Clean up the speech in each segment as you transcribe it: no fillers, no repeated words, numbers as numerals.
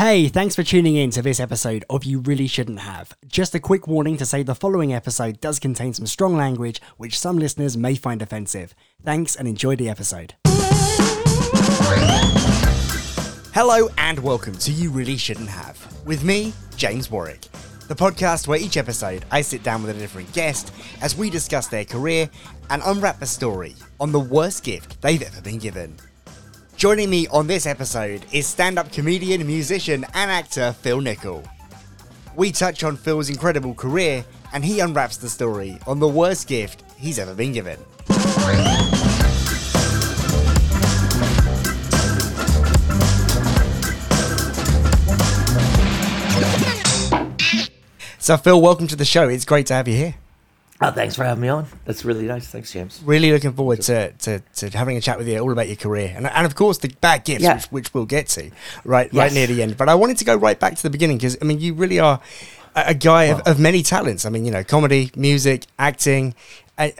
Hey, thanks for tuning in to this episode of You Really Shouldn't Have. Just a quick warning to say the following episode does contain some strong language, which some listeners may find offensive. Thanks and enjoy the episode. Hello and welcome to You Really Shouldn't Have, with me, James Warwick, the podcast where each episode I sit down with a different guest as we discuss their career and unwrap the story on the worst gift they've ever been given. Joining me on this episode is stand-up comedian, musician, and actor Phil Nichol. We touch on Phil's incredible career, and he unwraps the story on the worst gift he's ever been given. So Phil, welcome to the show. It's great to have you here. Oh, thanks for having me on. That's really nice. Thanks, James. Really looking forward to having a chat with you all about your career. And of course, the bad gifts, which we'll get to right near the end. But I wanted to go right back to the beginning because, I mean, you really are a guy of many talents. I mean, you know, comedy, music, acting, a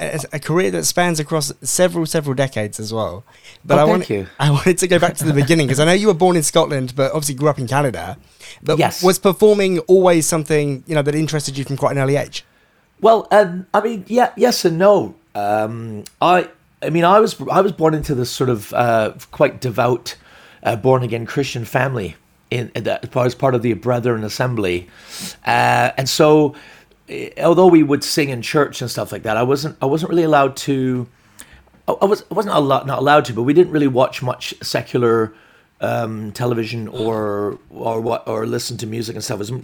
career that spans across several decades as well. But I wanted to go back to the beginning because I know you were born in Scotland, but obviously grew up in Canada. But was performing always something, you know, that interested you from quite an early age? Well, I mean, yes and no. I was born into this sort of quite devout, born-again Christian family as part of the Brethren Assembly. And so, although we would sing in church and stuff like that, I wasn't really allowed to... but we didn't really watch much secular television or listen to music and stuff. It was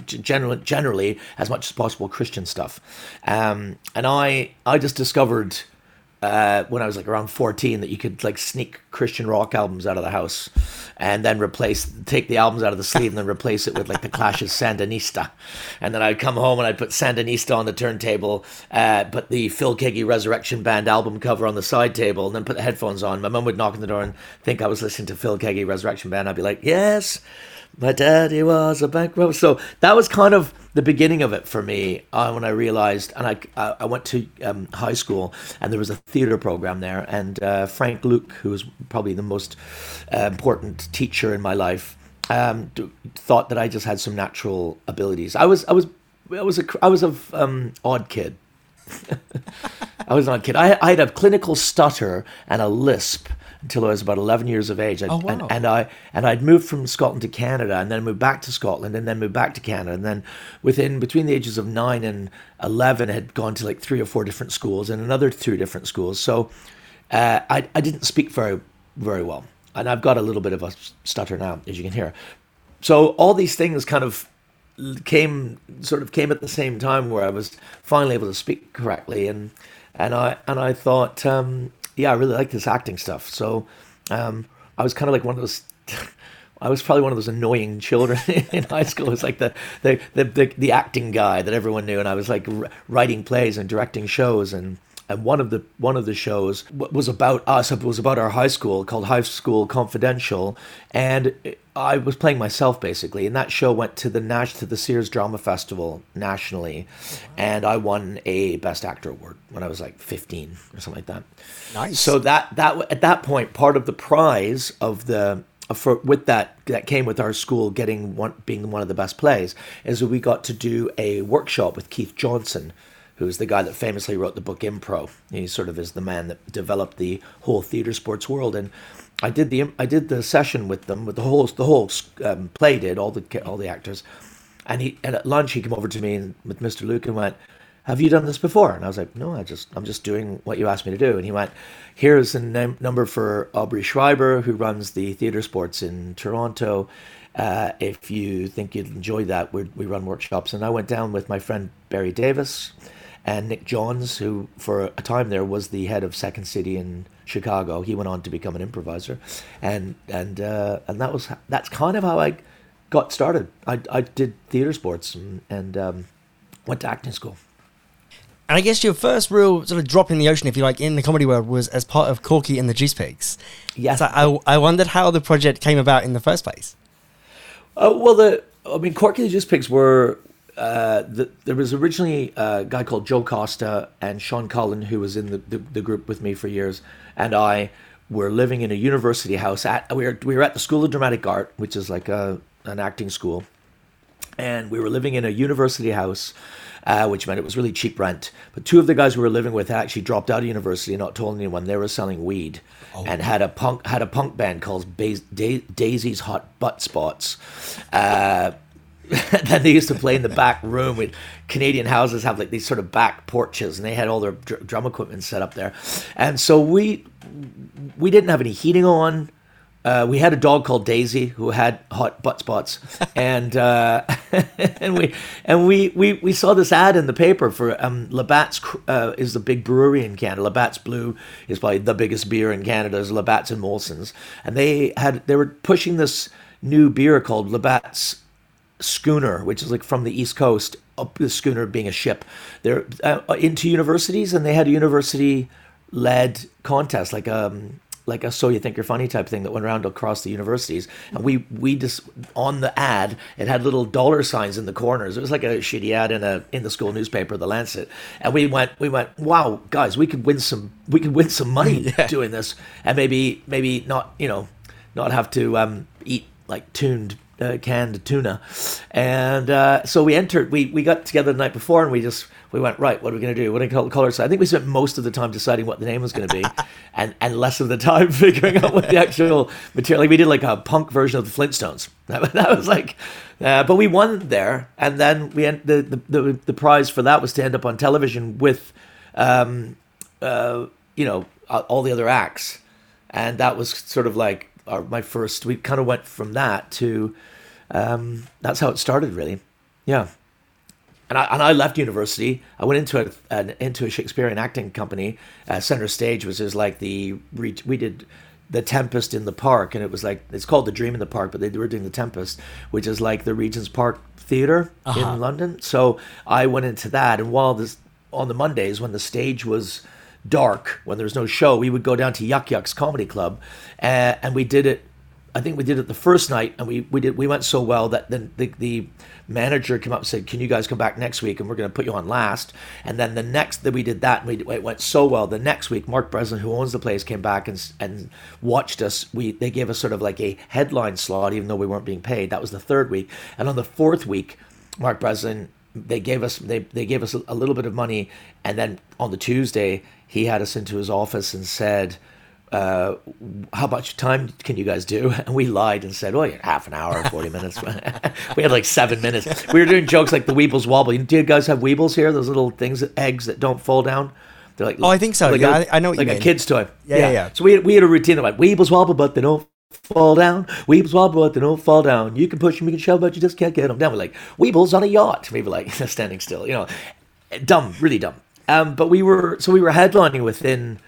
generally as much as possible Christian stuff, and I just discovered when I was like around 14 that you could like sneak Christian rock albums out of the house and then take the albums out of the sleeve and then replace it with like the Clash's Sandinista, and then I'd come home and I'd put Sandinista on the turntable, put the Phil Keggy Resurrection Band album cover on the side table, and then put the headphones on. My mum would knock on the door and think I was listening to Phil Keggy Resurrection Band. I'd be like, yes, my daddy was a bank robber. So that was kind of the beginning of it for me, when I realized, and I went to high school, and there was a theater program there, and Frank Luke, who was probably the most important teacher in my life, thought that I just had some natural abilities. I was an odd kid. I was an odd kid. I had a clinical stutter and a lisp until I was about 11 years of age. I'd moved from Scotland to Canada, and then moved back to Scotland, and then moved back to Canada, and then between the ages of 9 and 11 I had gone to like 3 or 4 different schools and another 2 different schools. So I didn't speak very, very well, and I've got a little bit of a stutter now, as you can hear. So all these things kind of came at the same time, where I was finally able to speak correctly, and I thought, I really like this acting stuff. So I was kind of like one of those. I was probably one of those annoying children in high school. It was like the acting guy that everyone knew, and I was like writing plays and directing shows, and one of the shows was about us. It was about our high school, called High School Confidential, and I was playing myself basically. And that show went to the Sears Drama Festival nationally, and I won a Best Actor award when I was like 15 or something like that. Nice. So that at that point, part of the prize that came with our school being one of the best plays is that we got to do a workshop with Keith Johnson, who's the guy that famously wrote the book Impro. He sort of is the man that developed the whole theater sports world. And I did the session with them, with the whole play, did all the actors. And at lunch he came over to me with Mr. Luke and went, "Have you done this before?" And I was like, "No, I'm just doing what you asked me to do." And he went, "Here's a number for Aubrey Schreiber, who runs the theater sports in Toronto. If you think you'd enjoy that, we run workshops." And I went down with my friend Barry Davis and Nick Johns, who for a time there was the head of Second City in Chicago. He went on to become an improviser, and that's kind of how I got started. I did theater sports and went to acting school. And I guess your first real sort of drop in the ocean, if you like, in the comedy world was as part of Corky and the Juice Pigs. Yes. So I wondered how the project came about in the first place. Corky and the Juice Pigs were. There was originally a guy called Joe Costa and Sean Cullen, who was in the group with me for years, and I were living in a university house. We were at the School of Dramatic Art, which is like a an acting school, and we were living in a university house, which meant it was really cheap rent. But two of the guys we were living with had actually dropped out of university and not told anyone. They were selling weed and had a punk band called Daisy's Hot Butt Spots. Then they used to play in the back room. Canadian houses have like these sort of back porches, and they had all their drum equipment set up there. And so we didn't have any heating on. We had a dog called Daisy who had hot butt spots, and we saw this ad in the paper for Labatt's is the big brewery in Canada. Labatt's Blue is probably the biggest beer in Canada. Is Labatt's and Molson's, and they were pushing this new beer called Labatt's schooner, which is like from the East Coast, up the schooner being a ship. They're into universities, and they had a university-led contest like a So You Think You're Funny type thing that went around across the universities. And we just, on the ad, it had little dollar signs in the corners. It was like a shitty ad in the school newspaper, The Lancet. And we went, wow, guys, we could win some money doing this, and maybe not have to eat like canned tuna. And so we entered, we got together the night before, and we went, right, what are we going to do? What do we call ourselves? I think we spent most of the time deciding what the name was going to be and less of the time figuring out what the actual material. Like we did like a punk version of the Flintstones. That was like, but we won there. And then the prize for that was to end up on television with, all the other acts. And that was sort of like, we kind of went from that to, that's how it started, really. Yeah. And I left university. I went into a Shakespearean acting company. Center Stage, which is like we did The Tempest in the Park, and it was like, it's called The Dream in the Park, but they were doing The Tempest, which is like the Regent's Park Theater in London. So I went into that, and on the Mondays when the stage was dark, when there was no show, we would go down to Yuck Yuck's Comedy Club, and we did it. I think we did it the first night, and we went so well that then the manager came up and said, "Can you guys come back next week? And we're going to put you on last." And then the next that we did that, and it went so well. The next week, Mark Breslin, who owns the place, came back and watched us. They gave us sort of like a headline slot, even though we weren't being paid. That was the third week, and on the fourth week, Mark Breslin, they gave us a little bit of money, and then on the Tuesday, he had us into his office and said, how much time can you guys do? And we lied and said, half an hour, 40 minutes. We had like 7 minutes. We were doing jokes like the Weebles Wobble. Do you guys have Weebles here? Those little things, eggs that don't fall down? They're like, oh, I think so. Like yeah, I know what you mean. Like a kid's toy. Yeah. So we had a routine about Weebles Wobble, but they don't fall down. Weebles wobble, but they don't fall down. You can push them, you can shove, but you just can't get them down. We're like, Weebles on a yacht. We were like, standing still, dumb, really dumb. But we were headlining within...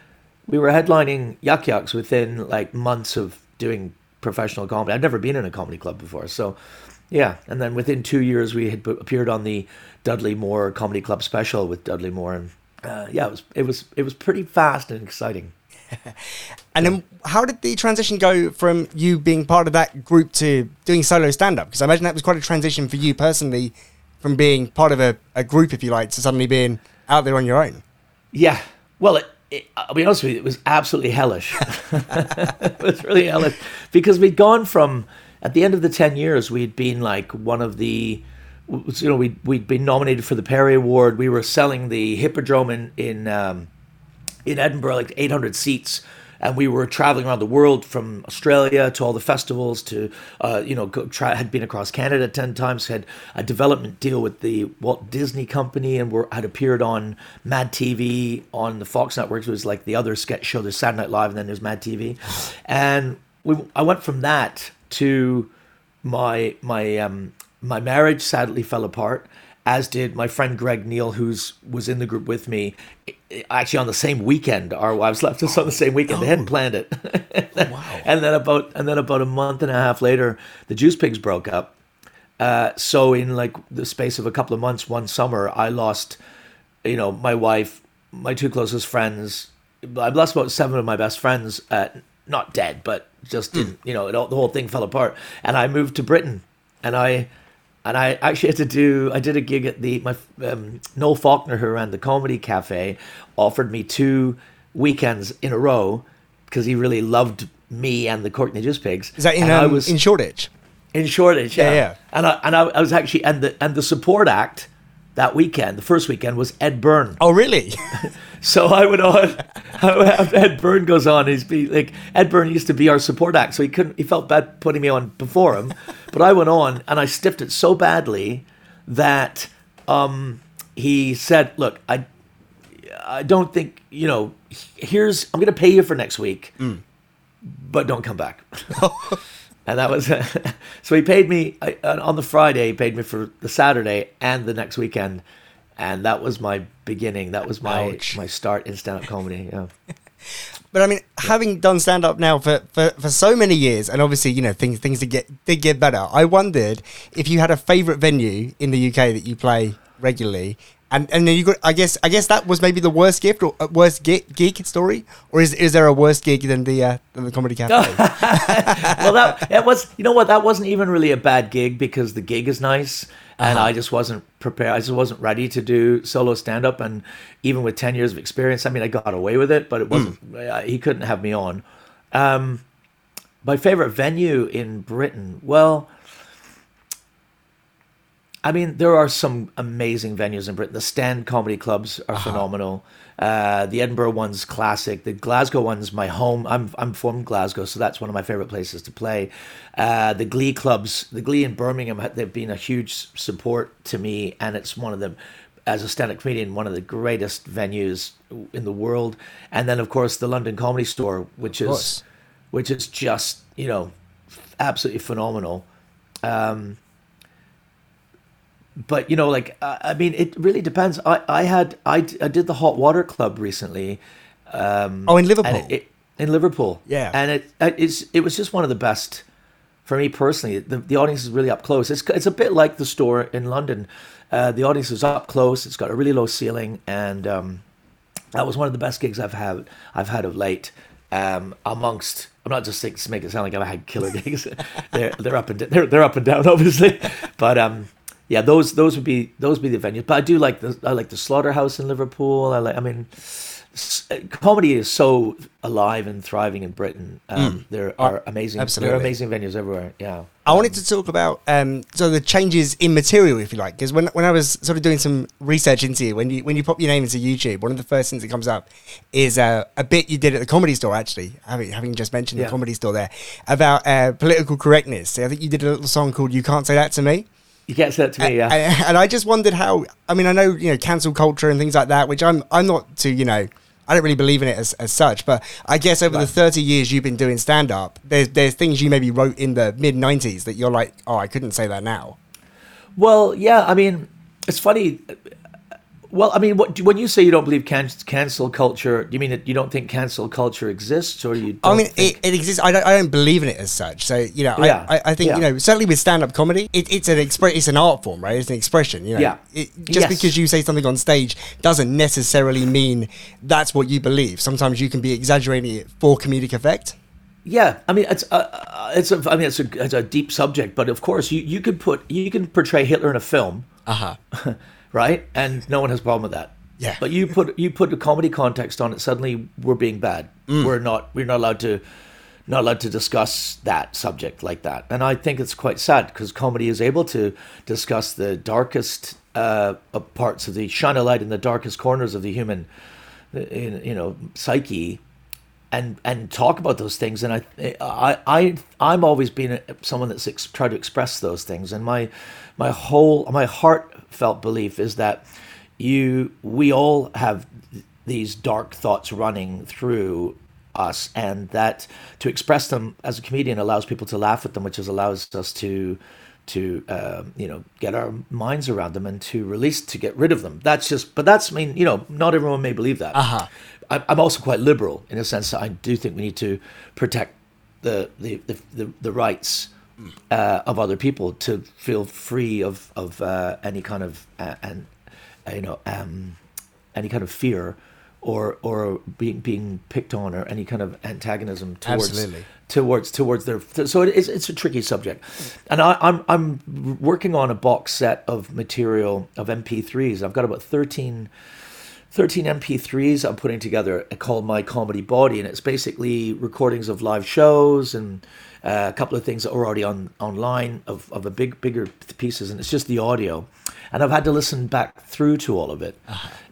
We were headlining Yuck Yucks within like months of doing professional comedy. I'd never been in a comedy club before. So yeah. And then within 2 years, we had appeared on the Dudley Moore Comedy Club special with Dudley Moore. And it was pretty fast and exciting. And then how did the transition go from you being part of that group to doing solo stand-up? Because I imagine that was quite a transition for you personally, from being part of a group, if you like, to suddenly being out there on your own. Yeah. Well, I'll be honest with you, it was absolutely hellish. It was really hellish, because we'd gone from, at the end of the 10 years, we'd been like one of the, we'd been nominated for the Perrier Award. We were selling the Hippodrome in Edinburgh, like 800 seats. And we were traveling around the world, from Australia to all the festivals to, had been across Canada 10 times, had a development deal with the Walt Disney Company, and had appeared on Mad TV, on the Fox Networks. It was like the other sketch show. There's Saturday Night Live, and then there's Mad TV. And I went from that to my marriage sadly fell apart, as did my friend Greg Neal, who was in the group with me, actually on the same weekend. Our wives left us on the same weekend. No. They hadn't planned it. Oh, wow. And then about a month and a half later, the Juice Pigs broke up. So in like the space of a couple of months, one summer, I lost, my wife, my two closest friends. I lost about seven of my best friends, not dead, but just, the whole thing fell apart. And I moved to Britain, and I actually had to I did a gig at Noel Faulkner, who ran the Comedy Cafe, offered me 2 weekends in a row because he really loved me and the Corky and the Juice Pigs. Is that in Shoreditch? In Shoreditch, yeah. And I was actually, and the support act that weekend, the first weekend, was Ed Byrne. Oh, really? So I went on. Ed Byrne goes on. Ed Byrne used to be our support act, so he felt bad putting me on before him, but I went on and I stiffed it so badly that he said, "Look, I don't think I'm going to pay you for next week, but don't come back." And that was so he paid me on the Friday. He paid me for the Saturday and the next weekend, and that was my beginning. That was my my start in stand-up comedy. Yeah. But I mean, having done stand-up now for so many years, and obviously things did get better. I wondered if you had a favourite venue in the UK that you play regularly, and then you got. I guess that was maybe the worst gift or worst gig story, or is there a worse gig than the Comedy Cafe? Well, that was. You know what? That wasn't even really a bad gig because the gig is nice, and I just wasn't prepared. I just wasn't ready to do solo stand up, and even with 10 years of experience, I mean, I got away with it, but it wasn't. He couldn't have me on. My favorite venue in Britain, well. I mean, there are some amazing venues in Britain. The Stand comedy clubs are phenomenal. The Edinburgh one's classic. The Glasgow one's my home. I'm from Glasgow, so that's one of my favourite places to play. The Glee clubs, the Glee in Birmingham, they've been a huge support to me, and it's one of them, as a stand-up comedian, one of the greatest venues in the world. And then, of course, the London Comedy Store, which is just absolutely phenomenal. But I mean, it really depends. I did the Hot Water Club recently. In Liverpool. In Liverpool, yeah. And it was just one of the best for me personally. The audience is really up close. It's a bit like the store in London. The audience is up close. It's got a really low ceiling, and that was one of the best gigs I've had of late. Amongst. I'm not just saying to make it sound like I had killer gigs. they're up and down, obviously, but. Yeah, those would be the venues. But I do like the Slaughterhouse in Liverpool. Comedy is so alive and thriving in Britain. There are amazing, absolutely. There are amazing venues everywhere. Yeah, I wanted to talk about the changes in material, if you like, because when I was sort of doing some research into you, when you pop your name into YouTube, one of the first things that comes up is a bit you did at the Comedy Store, actually, having just mentioned the Comedy Store there about political correctness. So I think you did a little song called "You Can't Say That to Me." You can't say that to me, yeah. And I just wondered how. I mean, I know cancel culture and things like that, which I'm not too. I don't really believe in it as such. But I guess over the 30 years you've been doing stand up, there's things you maybe wrote in the mid 90s that you're like, oh, I couldn't say that now. Well, yeah. I mean, it's funny. Well, I mean, when you say you don't believe cancel culture, do you mean that you don't think cancel culture exists, or you? Don't it exists. I don't believe in it as such. So I think certainly with stand-up comedy, it's an art form, right? It's an expression. Because you say something on stage doesn't necessarily mean that's what you believe. Sometimes you can be exaggerating it for comedic effect. Yeah, I mean it's a deep subject, but of course you can portray Hitler in a film. Right, and no one has a problem with that. Yeah, but you put the comedy context on it. Suddenly, we're being bad. We're not allowed to discuss that subject like that. And I think it's quite sad because comedy is able to discuss the darkest parts of the shine a light in the darkest corners of the human, psyche, and talk about those things. And I'm always been someone that's tried to express those things. And my heartfelt belief is that we all have these dark thoughts running through us, and that to express them as a comedian allows people to laugh at them, which allows us to get our minds around them and to get rid of them. Not everyone may believe that. I'm also quite liberal in a sense that I do think we need to protect the rights of other people to feel free of any kind of any kind of fear or being picked on or any kind of antagonism towards their. So it's a tricky subject, and I'm working on a box set of material of MP3s. I've got about 13 13 MP3s I'm putting together called My Comedy Body, and it's basically recordings of live shows and a couple of things that are already online of a bigger pieces, and it's just the audio. And I've had to listen back through to all of it.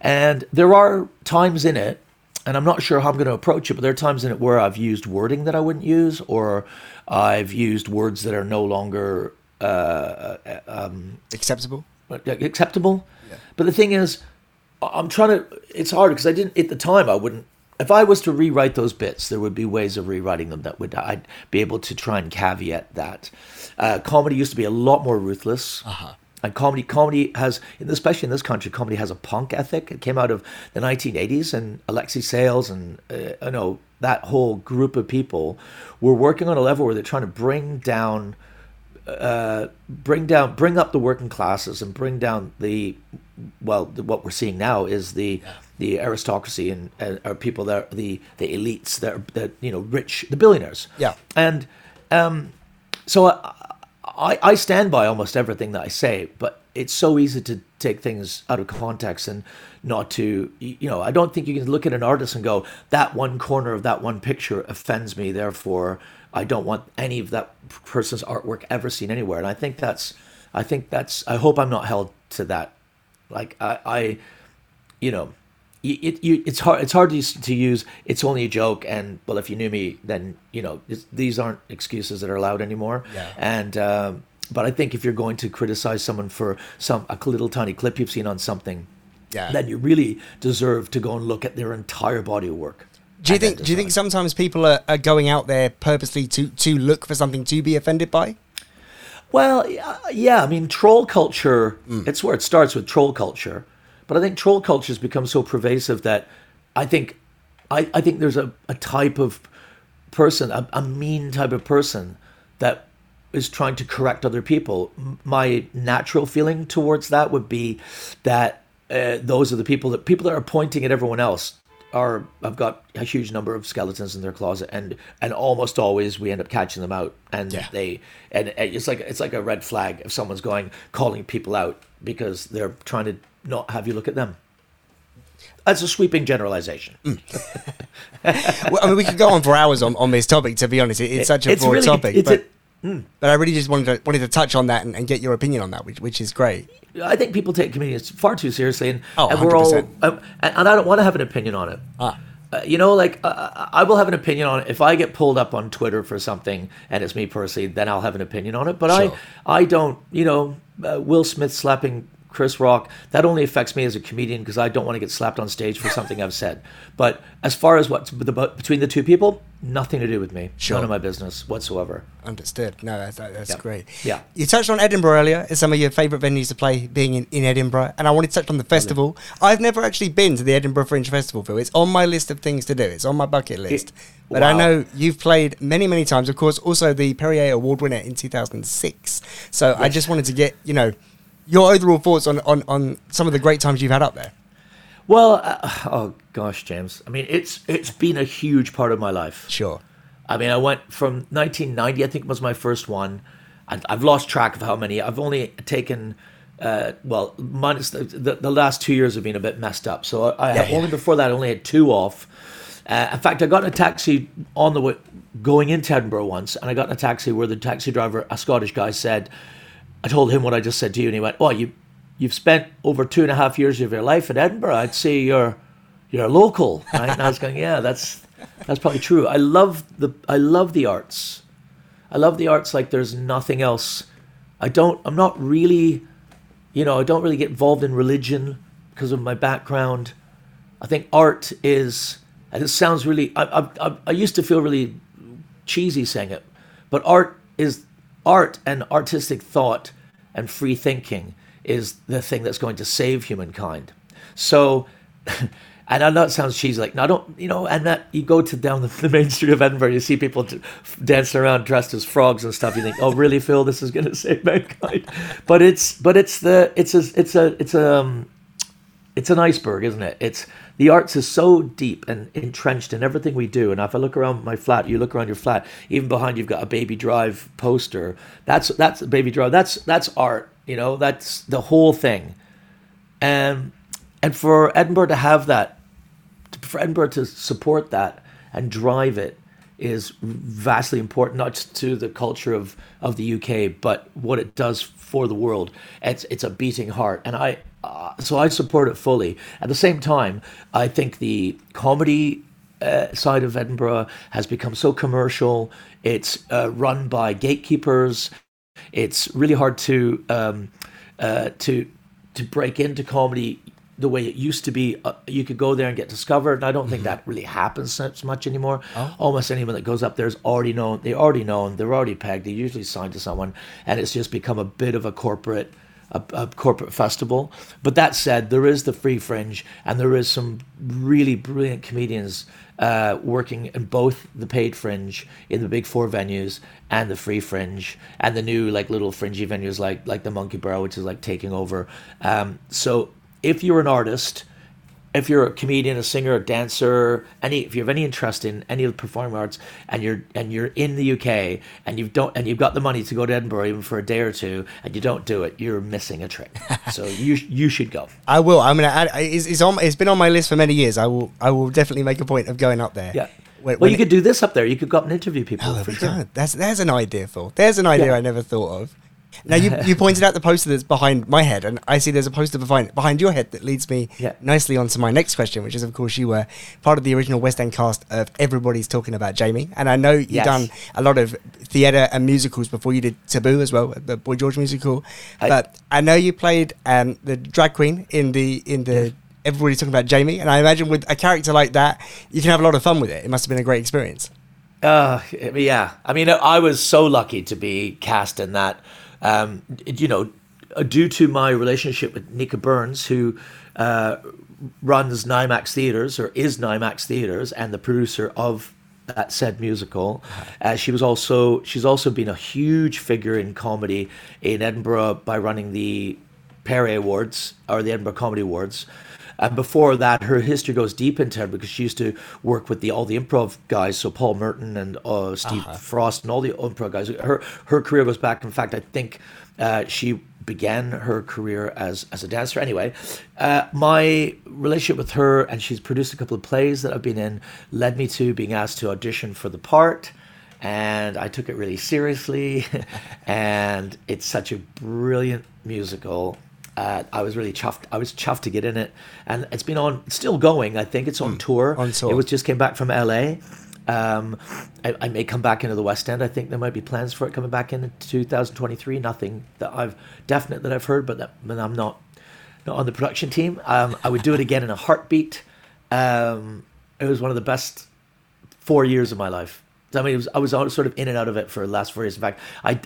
And there are times in it, and I'm not sure how I'm going to approach it, but there are times in it where I've used wording that I wouldn't use, or I've used words that are no longer acceptable. Yeah. But the thing is, I'm trying to, it's hard because I didn't, at the time, I wouldn't, if I was to rewrite those bits, there would be ways of rewriting them that would, I'd be able to try and caveat that. Comedy used to be a lot more ruthless. Uh-huh. And comedy has, especially in this country, comedy has a punk ethic. It came out of the 1980s, and Alexi Sales and you know, that whole group of people were working on a level where they're trying to bring up the working classes and bring down the, well, what we're seeing now is the aristocracy and are people that are the elites that you know, rich, the billionaires. Yeah. And so I stand by almost everything that I say, but it's so easy to take things out of context and not to, you know, I don't think you can look at an artist and go, that one corner of that one picture offends me, therefore I don't want any of that person's artwork ever seen anywhere. And I think that's, I hope I'm not held to that. Like I you know, it's hard to use, it's only a joke, and well, if you knew me, then, you know, these aren't excuses that are allowed anymore. Yeah. And, but I think if you're going to criticize someone for a little tiny clip you've seen on something, yeah, then you really deserve to go and look at their entire body of work. Do you think sometimes people are going out there purposely to look for something to be offended by? Well, yeah, I mean, troll culture, it's where it starts with troll culture. But I think troll culture has become so pervasive that I think there's a type of person, a mean type of person that is trying to correct other people. My natural feeling towards that would be that those are the people that are pointing at everyone else. I've got a huge number of skeletons in their closet, and almost always we end up catching them out, and yeah, and it's like a red flag if someone's calling people out because they're trying to not have you look at them. That's a sweeping generalization. Well, I mean, we could go on for hours on this topic, to be honest. It's such a broad topic. But I really just wanted to touch on that and get your opinion on that, which is great. I think people take comedians far too seriously, and we're all, and I don't want to have an opinion on it. You know, like I will have an opinion on it if I get pulled up on Twitter for something, and it's me personally, then I'll have an opinion on it. But sure. I don't, you know, Will Smith slapping Chris Rock, that only affects me as a comedian because I don't want to get slapped on stage for something I've said. But as far as what's between the two people, nothing to do with me. Sure. None of my business whatsoever. Understood. No, that's yeah, great. Yeah. You touched on Edinburgh earlier as some of your favourite venues to play, being in Edinburgh. And I wanted to touch on the festival. Brilliant. I've never actually been to the Edinburgh Fringe Festival, Phil. It's on my list of things to do. It's on my bucket list. But wow, I know you've played many, many times. Of course, also the Perrier Award winner in 2006. So yes, I just wanted to get, you know, your overall thoughts on some of the great times you've had up there. Well, oh gosh, James. I mean, it's been a huge part of my life. Sure. I mean, I went from 1990, I think was my first one. I've lost track of how many. I've only taken, well, minus the last 2 years have been a bit messed up. So only before that, I only had two off. In fact, I got in a taxi on the way, going into Edinburgh once, and I got in a taxi where the taxi driver, a Scottish guy, said, I told him what I just said to you, and he went, oh, you've spent over 2.5 years of your life in Edinburgh. I'd say you're a local, right? And I was going, yeah, that's probably true. I love the arts. I love the arts like there's nothing else. I'm not really, you know, I don't really get involved in religion because of my background. I think art is, and it sounds really, I used to feel really cheesy saying it, but art and artistic thought and free thinking is the thing that's going to save humankind. So, and I know it sounds cheesy, like, no, I don't, you know, and that you go to down the main street of Edinburgh, you see people dancing around dressed as frogs and stuff. You think, oh, really, Phil, this is going to save mankind? But it's an iceberg, isn't it? It's, the arts is so deep and entrenched in everything we do. And if I look around my flat, you look around your flat, even behind you've got a Baby Drive poster. That's Baby Drive. That's art, you know, that's the whole thing. And And for Edinburgh to have that, for Edinburgh to support that and drive it is vastly important, not just to the culture of the UK, but what it does for the world. It's a beating heart. And I support it fully. At the same time, I think the comedy side of Edinburgh has become so commercial. It's run by gatekeepers. It's really hard to break into comedy the way it used to be. You could go there and get discovered, and I don't think that really happens much anymore. Almost anyone that goes up there is already known. They're already pegged. They're usually signed to someone, and it's just become a bit of a corporate festival. But that said, there is the free fringe, and there is some really brilliant comedians working in both the paid fringe in the big four venues and the free fringe and the new little fringy venues like the Monkey Bar, which is taking over. So if you're an artist, if you're a comedian, a singer, a dancer, if you have any interest in any of the performing arts, and you're in the UK and you've got the money to go to Edinburgh even for a day or two, and you don't do it, you're missing a trick. So you should go. I will. I'm gonna add. It's been on my list for many years. I will definitely make a point of going up there. Yeah. Well, you could do this up there. You could go up and interview people. Oh, sure. There's an idea, Phil. There's an idea I never thought of. Now, you pointed out the poster that's behind my head, and I see there's a poster behind your head that leads me nicely onto my next question, which is, of course, you were part of the original West End cast of Everybody's Talking About Jamie, and I know you've done a lot of theatre and musicals before. You did Taboo as well, the Boy George musical, but I know you played the drag queen in the Everybody's Talking About Jamie, and I imagine with a character like that, you can have a lot of fun with it. It must have been a great experience. I mean, I was so lucky to be cast in that. Due to my relationship with Nika Burns, who runs NIMAX Theatres, or is NIMAX Theatres, and the producer of that said musical, she's also been a huge figure in comedy in Edinburgh by running the Perrier Awards, or the Edinburgh Comedy Awards. And before that, her history goes deep into her, because she used to work with all the improv guys, so Paul Merton and Steve Frost and all the improv guys. Her career goes back. In fact, I think she began her career as a dancer. Anyway, my relationship with her, and she's produced a couple of plays that I've been in, led me to being asked to audition for the part. And I took it really seriously. And it's such a brilliant musical. I was really chuffed. I was chuffed to get in it, and it's been on. It's still going. I think it's on tour. On tour. It just came back from LA. I may come back into the West End. I think there might be plans for it coming back in 2023. Nothing that I've heard, but I'm not on the production team. I would do it again in a heartbeat. It was one of the best 4 years of my life. I mean, I was sort of in and out of it for the last 4 years. In fact,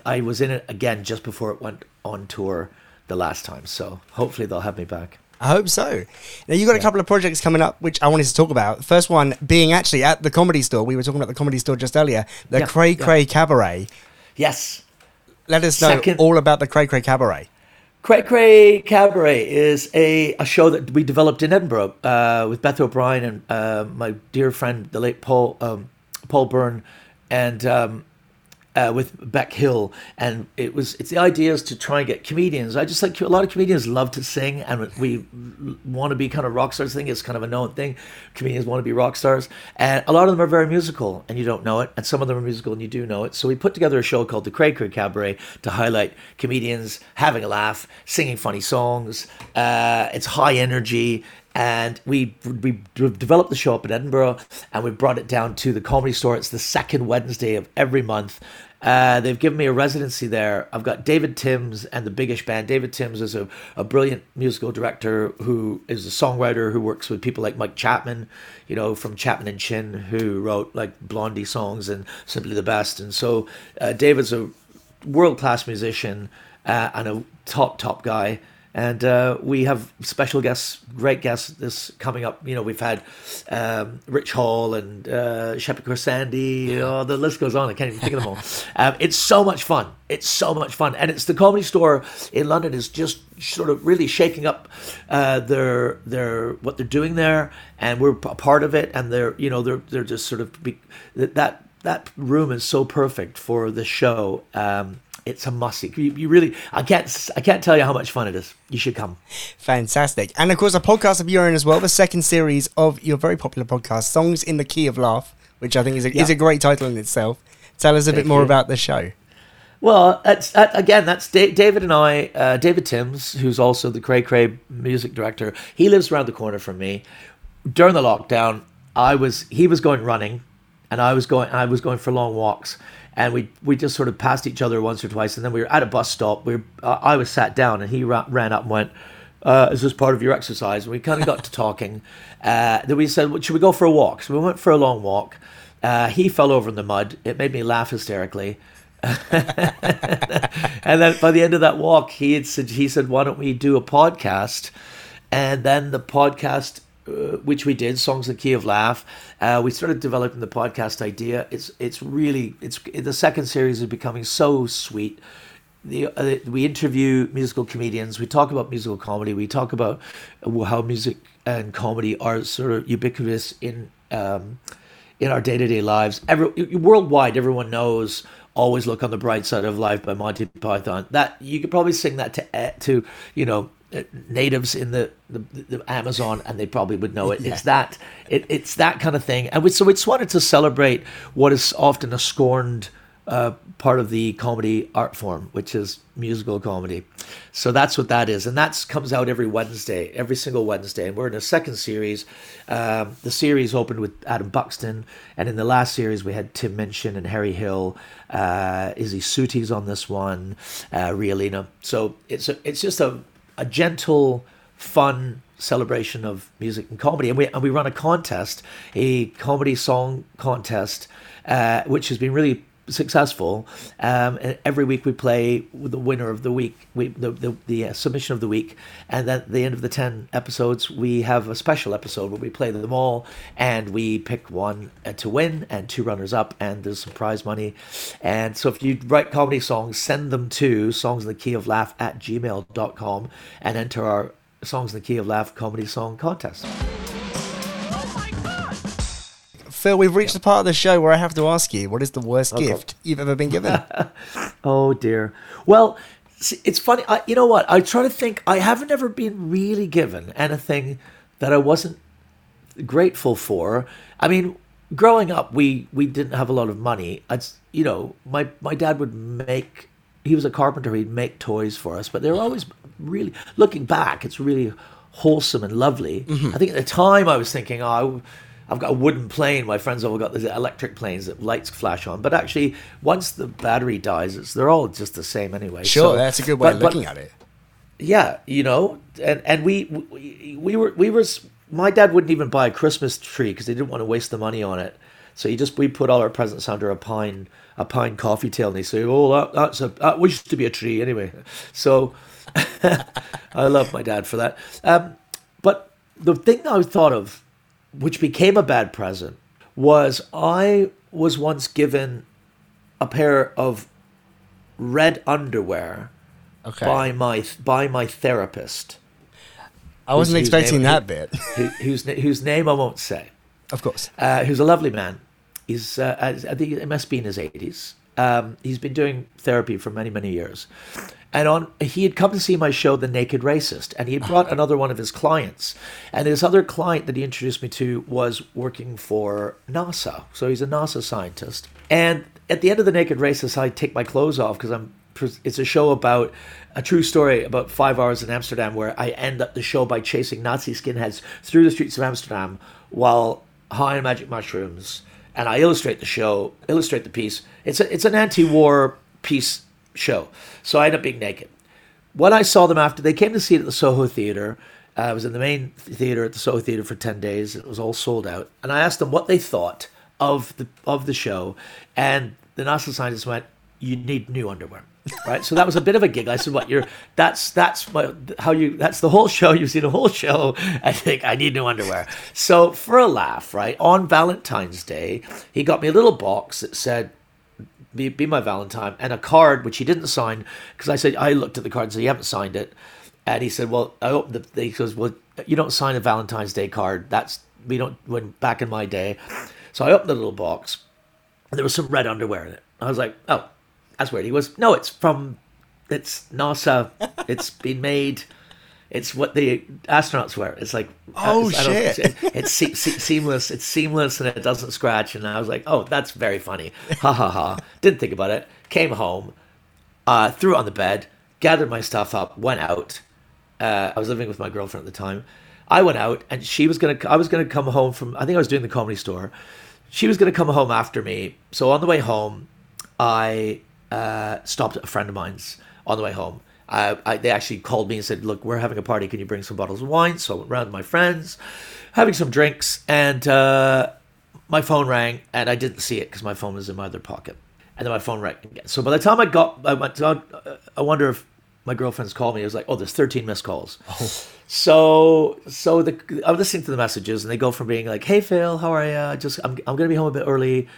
I was in it again just before it went on tour the last time, so hopefully they'll have me back. I hope so. Now, you've got a couple of projects coming up which I wanted to talk about. The first one being actually at the Comedy Store. We were talking about the Comedy Store just earlier. The Craic Cabaret. Yes. Let us know all about the Craic Cabaret. Craic Cabaret is a show that we developed in Edinburgh with Beth O'Brien and my dear friend, the late Paul Byrne, and with Beck Hill, and it's the idea is to try and get comedians. I just a lot of comedians love to sing, and we want to be kind of rock stars. I think it's kind of a known thing. Comedians want to be rock stars, and a lot of them are very musical, and you don't know it, and some of them are musical, and you do know it. So we put together a show called the Craic Cabaret to highlight comedians having a laugh, singing funny songs. It's high energy. And we developed the show up in Edinburgh, and we brought it down to the Comedy Store. It's the second Wednesday of every month. They've given me a residency there. I've got David Timms and the Biggish Band. David Timms is a brilliant musical director who is a songwriter who works with people like Mike Chapman, from Chapman and Chin, who wrote Blondie songs and Simply the Best. And so David's a world-class musician and a top guy. And we have special guests, great guests this coming up. We've had Rich Hall and Shepard Corsandi. The list goes on. I can't even think of them all. It's so much fun. It's so much fun. And it's the Comedy Store in London is just sort of really shaking up their what they're doing there. And we're a part of it. And they're just sort of that room is so perfect for the show. It's a must. You really, I can't tell you how much fun it is. You should come. Fantastic. And of course, a podcast of your own as well, the second series of your very popular podcast, Songs in the Key of Laugh, which I think is a great title in itself. Tell us a bit more about the show. Well, that's David and I, David Timms, who's also the Craic music director. He lives around the corner from me. During the lockdown, he was going running, and I was going for long walks. And we just sort of passed each other once or twice, and then we were at a bus stop. I was sat down, and he ran up and went, "Is this part of your exercise?" And we kind of got to talking. Then we said, "Well, should we go for a walk?" So we went for a long walk. He fell over in the mud. It made me laugh hysterically. And then by the end of that walk, he said, "Why don't we do a podcast?" And then the podcast, which we did, Songs in the Key of Laugh. We started developing the podcast idea. It's really the second series is becoming so sweet. We interview musical comedians. We talk about musical comedy. We talk about how music and comedy are sort of ubiquitous in our day-to-day lives. Worldwide, everyone knows "Always Look on the Bright Side of Life" by Monty Python. That you could probably sing that to natives in the Amazon, and they probably would know it. Yeah. It's that kind of thing. And we just wanted to celebrate what is often a scorned part of the comedy art form, which is musical comedy. So that's what that is, and that comes out every single Wednesday. And we're in a second series. The series opened with Adam Buxton, and in the last series we had Tim Minchin and Harry Hill. Izzy Suti's on this one, Rialina. So it's just a gentle, fun celebration of music and comedy. And we run a contest, a comedy song contest, which has been really successful. And every week we play the winner of the week, the submission of the week. And then at the end of the 10 episodes, we have a special episode where we play them all. And we pick one to win and two runners up. And there's some prize money. And so if you write comedy songs, send them to songsinthekeyoflaugh@gmail.com and enter our Songs in the Key of Laugh comedy song contest. Oh my God! Phil, we've reached the part of the show where I have to ask you, what is the worst gift you've ever been given? Oh dear. Well, it's funny. You know what? I try to think. I haven't ever been really given anything that I wasn't grateful for. I mean, growing up, we didn't have a lot of money. My dad would make. He was a carpenter. He'd make toys for us, but they were always really, looking back, it's really wholesome and lovely. Mm-hmm. I think at the time I was thinking, I've got a wooden plane. My friends all got these electric planes that lights flash on. But actually, once the battery dies, they're all just the same anyway. Sure, so, that's a good way of looking at it. Yeah, and we were. My dad wouldn't even buy a Christmas tree because he didn't want to waste the money on it. So we put all our presents under a pine coffee tail, and he said, "Oh, that used to be a tree anyway." So I love my dad for that. But the thing that I thought of, which became a bad present, was I was once given a pair of red underwear by my therapist. I wasn't expecting that bit. Whose name I won't say. Of course. Who's a lovely man. He's I think it must be in his 80s. He's been doing therapy for many, many years. And he had come to see my show, The Naked Racist, and he had brought another one of his clients. And his other client that he introduced me to was working for NASA. So he's a NASA scientist. And at the end of The Naked Racist, I take my clothes off because it's a show about a true story about 5 hours in Amsterdam, where I end up the show by chasing Nazi skinheads through the streets of Amsterdam while high on magic mushrooms. And I illustrate the piece. It's an anti-war piece show. So I end up being naked. When I saw them after, they came to see it at the Soho Theater. I was in the main theater at the Soho Theater for 10 days. It was all sold out. And I asked them what they thought of the show. And the NASA scientist went, "You need new underwear." Right? So that was a bit of a gig. I said, that's the whole show. You've seen the whole show. I think I need new underwear. So for a laugh, right, on Valentine's Day, he got me a little box that said, "Be my Valentine," and a card, which he didn't sign, because I looked at the card and said, "You haven't signed it." And he said, "Well," he goes, "Well, you don't sign a Valentine's Day card. Back in my day." So I opened the little box, and there was some red underwear in it. I was like, "Oh, That's where he was. No, it's from... It's NASA. It's been made... It's what the astronauts wear. It's like... Oh, shit. It's seamless. It's seamless and it doesn't scratch. And I was like, oh, that's very funny. Ha, ha, ha. Didn't think about it. Came home, threw it on the bed, gathered my stuff up, went out. I was living with my girlfriend at the time. I went out and I was going to come home from... I think I was doing the Comedy Store. She was going to come home after me. So on the way home, I stopped at a friend of mine's on the way home. They actually called me and said, look, we're having a party. Can you bring some bottles of wine? So I went round to my friends, having some drinks, and my phone rang, and I didn't see it because my phone was in my other pocket. And then my phone rang again. So by the time I wonder if my girlfriend's called me. It was like, oh, there's 13 missed calls. So I'm listening to the messages, and they go from being like, hey, Phil, how are you? I'm going to be home a bit early.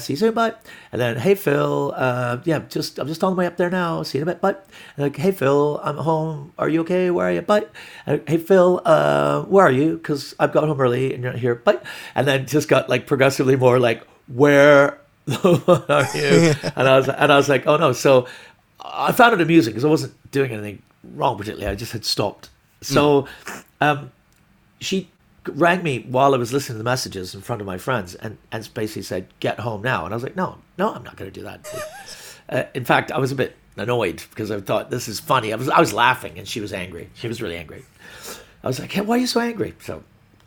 See you soon, bye. And then, hey, Phil, I'm just on the way up there now. See you in a bit, bye. And like, hey, Phil, I'm home. Are you okay? Where are you? Bye. And, hey, Phil, where are you? Because I've got home early and you're not here, bye. And then just got like progressively more like, where are you? And I was like, oh no. So I found it amusing because I wasn't doing anything wrong particularly. I just had stopped. So she rang me while I was listening to the messages in front of my friends and basically said, get home now. And I was like, no, I'm not going to do that. In fact, I was a bit annoyed because I thought, this is funny. I was laughing and she was angry. She was really angry. I was like, hey, why are you so angry? So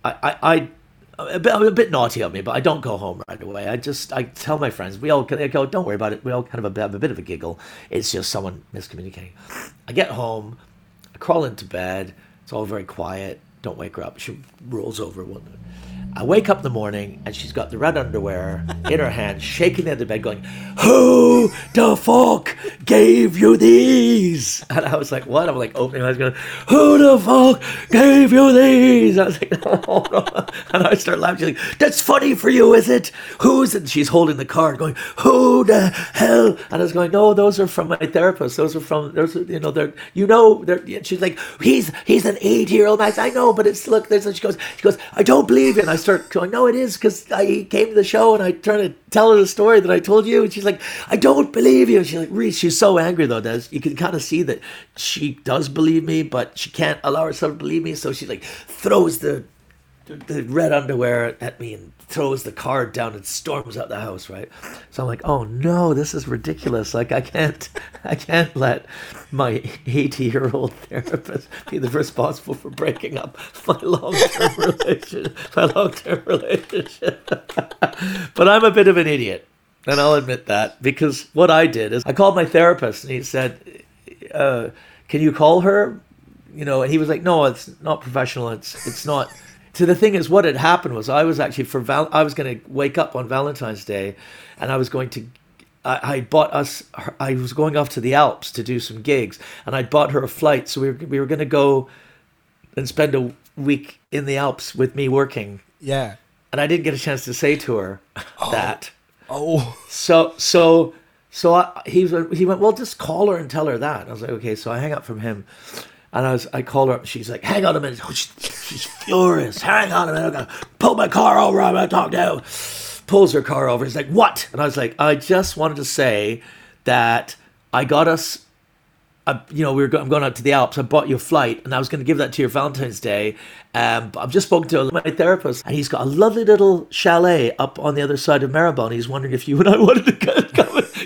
I was a bit naughty of me, but I don't go home right away. I tell my friends, I go, don't worry about it. We all kind of have a bit of a giggle. It's just someone miscommunicating. I get home, I crawl into bed. It's all very quiet. Don't wake her up. She rolls over one night. I wake up in the morning and she's got the red underwear in her hand, shaking the other bed, going, who the fuck gave you these? And I was like, what? I'm like opening my eyes going, who the fuck gave you these? I was like, oh, no. And I start laughing. She's like, that's funny for you, is it? Who's it? And she's holding the card going, who the hell? And I was going, no, those are from my therapist. She's like, he's an 8-year-old. And I said, I know, but it's, look, there's, and she goes, I don't believe it. And I start going, no, it is, because I came to the show and I tried to tell her the story that I told you. And she's like, I don't believe you. And she's like, Reese, she's so angry, though, that you can kind of see that she does believe me, but she can't allow herself to believe me. So she like throws the red underwear at me and throws the card down and storms out the house, right? So I'm like, oh no, this is ridiculous. Like I can't let my 80-year-old therapist be the responsible for breaking up my long-term relationship. But I'm a bit of an idiot, and I'll admit that, because what I did is I called my therapist and he said, can you call her? You know, and he was like, no, it's not professional. It's not. So the thing is, what had happened was I was actually I was going to wake up on Valentine's Day, and I was going to, I was going off to the Alps to do some gigs, and I bought her a flight, so we were going to go and spend a week in the Alps with me working. Yeah, and I didn't get a chance to say to her that. Oh, he went, well, just call her and tell her that. I was like, okay, so I hang up from him. And I called her up. She's like, hang on a minute. Oh, she's furious. Hang on a minute. I'm going to pull my car over. I'm going to talk to you. Pulls her car over. He's like, what? And I was like, I just wanted to say that I got us, I'm going out to the Alps. I bought you a flight, and I was going to give that to your Valentine's Day. But I've just spoken to my therapist, and he's got a lovely little chalet up on the other side of Marylebone. He's wondering if you and I wanted to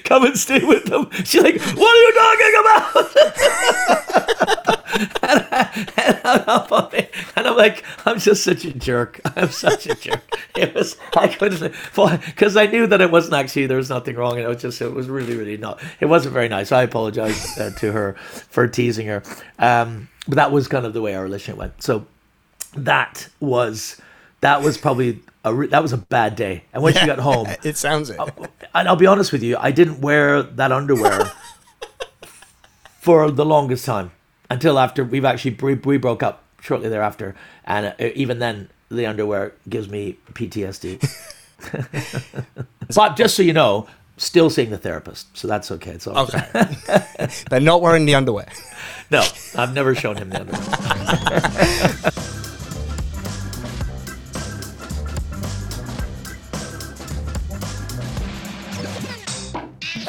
come and stay with them. She's like, what are you talking about? And I'm like, I'm just such a jerk. It was, I couldn't, because I knew that it wasn't actually, there was nothing wrong. And it was really, really not. It wasn't very nice. I apologize to her for teasing her. But that was kind of the way our relationship went. So that was probably that was a bad day. And when she got home, it sounds it. And I'll be honest with you, I didn't wear that underwear for the longest time. Until after we've actually we broke up shortly thereafter, and even then the underwear gives me PTSD. But just so you know, still seeing the therapist, so that's okay. It's all okay. They're not wearing the underwear. No, I've never shown him the underwear.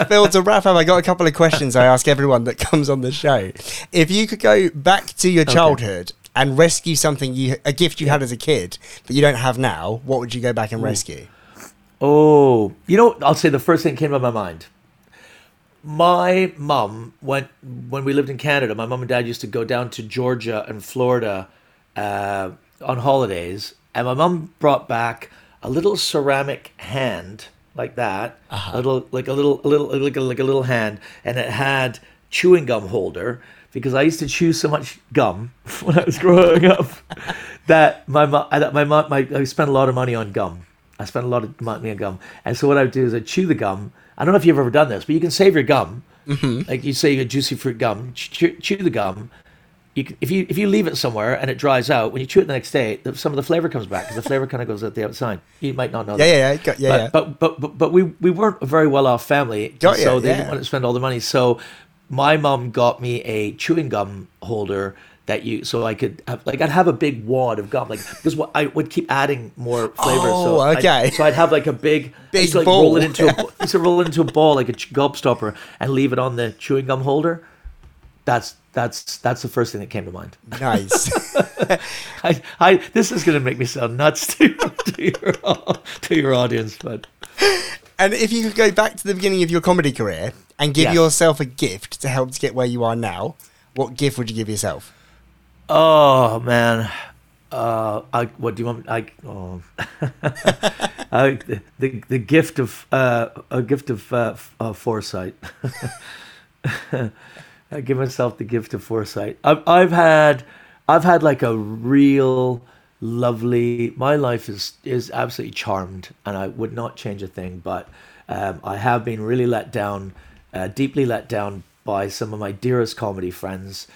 Phil, to wrap up, I got a couple of questions I ask everyone that comes on the show. If you could go back to your childhood and rescue something, a gift you had as a kid that you don't have now, what would you go back and rescue? Oh, you know, I'll say the first thing that came to my mind. My mum went, when we lived in Canada, my mum and dad used to go down to Georgia and Florida on holidays. And my mum brought back a little ceramic hand like that, a little hand. And it had chewing gum holder, because I used to chew so much gum when I was growing up that I spent a lot of money on gum. And so what I would do is I'd chew the gum. I don't know if you've ever done this, but you can save your gum. Mm-hmm. Like you save your juicy fruit gum, chew the gum. If you leave it somewhere and it dries out, when you chew it the next day, some of the flavor comes back, because the flavor kind of goes out the outside. You might not know that. But we weren't a very well off family, so they didn't want to spend all the money. So my mom got me a chewing gum holder so I could have, I'd have a big wad of gum, because I would keep adding more flavor. So I'd have like a big bowl. Roll it into a ball like a gobstopper and leave it on the chewing gum holder. That's the first thing that came to mind. Nice. This is going to make me sound nuts to your audience, but. And if you could go back to the beginning of your comedy career and give yourself a gift to help to get where you are now, what gift would you give yourself? Oh man, what do you want? The gift of foresight. I give myself the gift of foresight. I've had like a real lovely. My life is absolutely charmed, and I would not change a thing. But I have been really let down, deeply let down by some of my dearest comedy friends.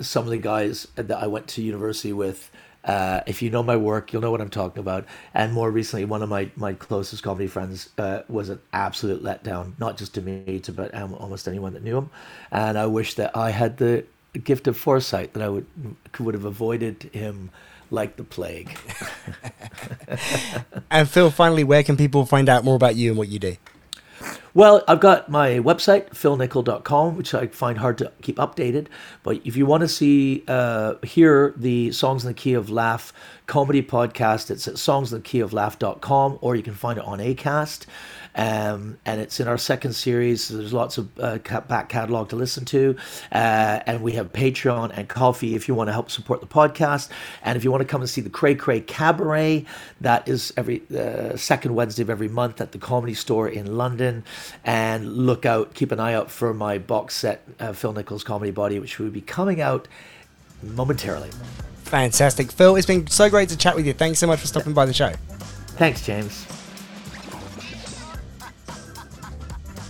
Some of the guys that I went to university with, if you know my work, you'll know what I'm talking about. And more recently, one of my closest comedy friends was an absolute letdown, not just to me, but almost anyone that knew him. And I wish that I had the gift of foresight, that I would have avoided him like the plague. And Phil, finally, where can people find out more about you and what you do? Well, I've got my website, philnichol.com, which I find hard to keep updated. But if you want to hear the Songs in the Key of Laugh comedy podcast, it's at songsinthekeyoflaugh.com, or you can find it on Acast. And it's in our second series. So there's lots of back catalog to listen to. And we have Patreon and Ko-fi if you want to help support the podcast. And if you want to come and see the Craic Cabaret, that is every second Wednesday of every month at the Comedy Store in London. And keep an eye out for my box set, Phil Nichol's Comedy Body, which will be coming out momentarily. Fantastic. Phil, it's been so great to chat with you. Thanks so much for stopping by the show. Thanks, James.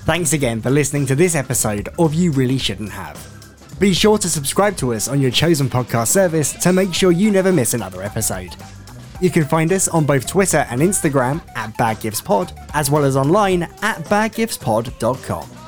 Thanks again for listening to this episode of You Really Shouldn't Have. Be sure to subscribe to us on your chosen podcast service to make sure you never miss another episode. You can find us on both Twitter and Instagram at BadGiftspod, as well as online at badgiftspod.com.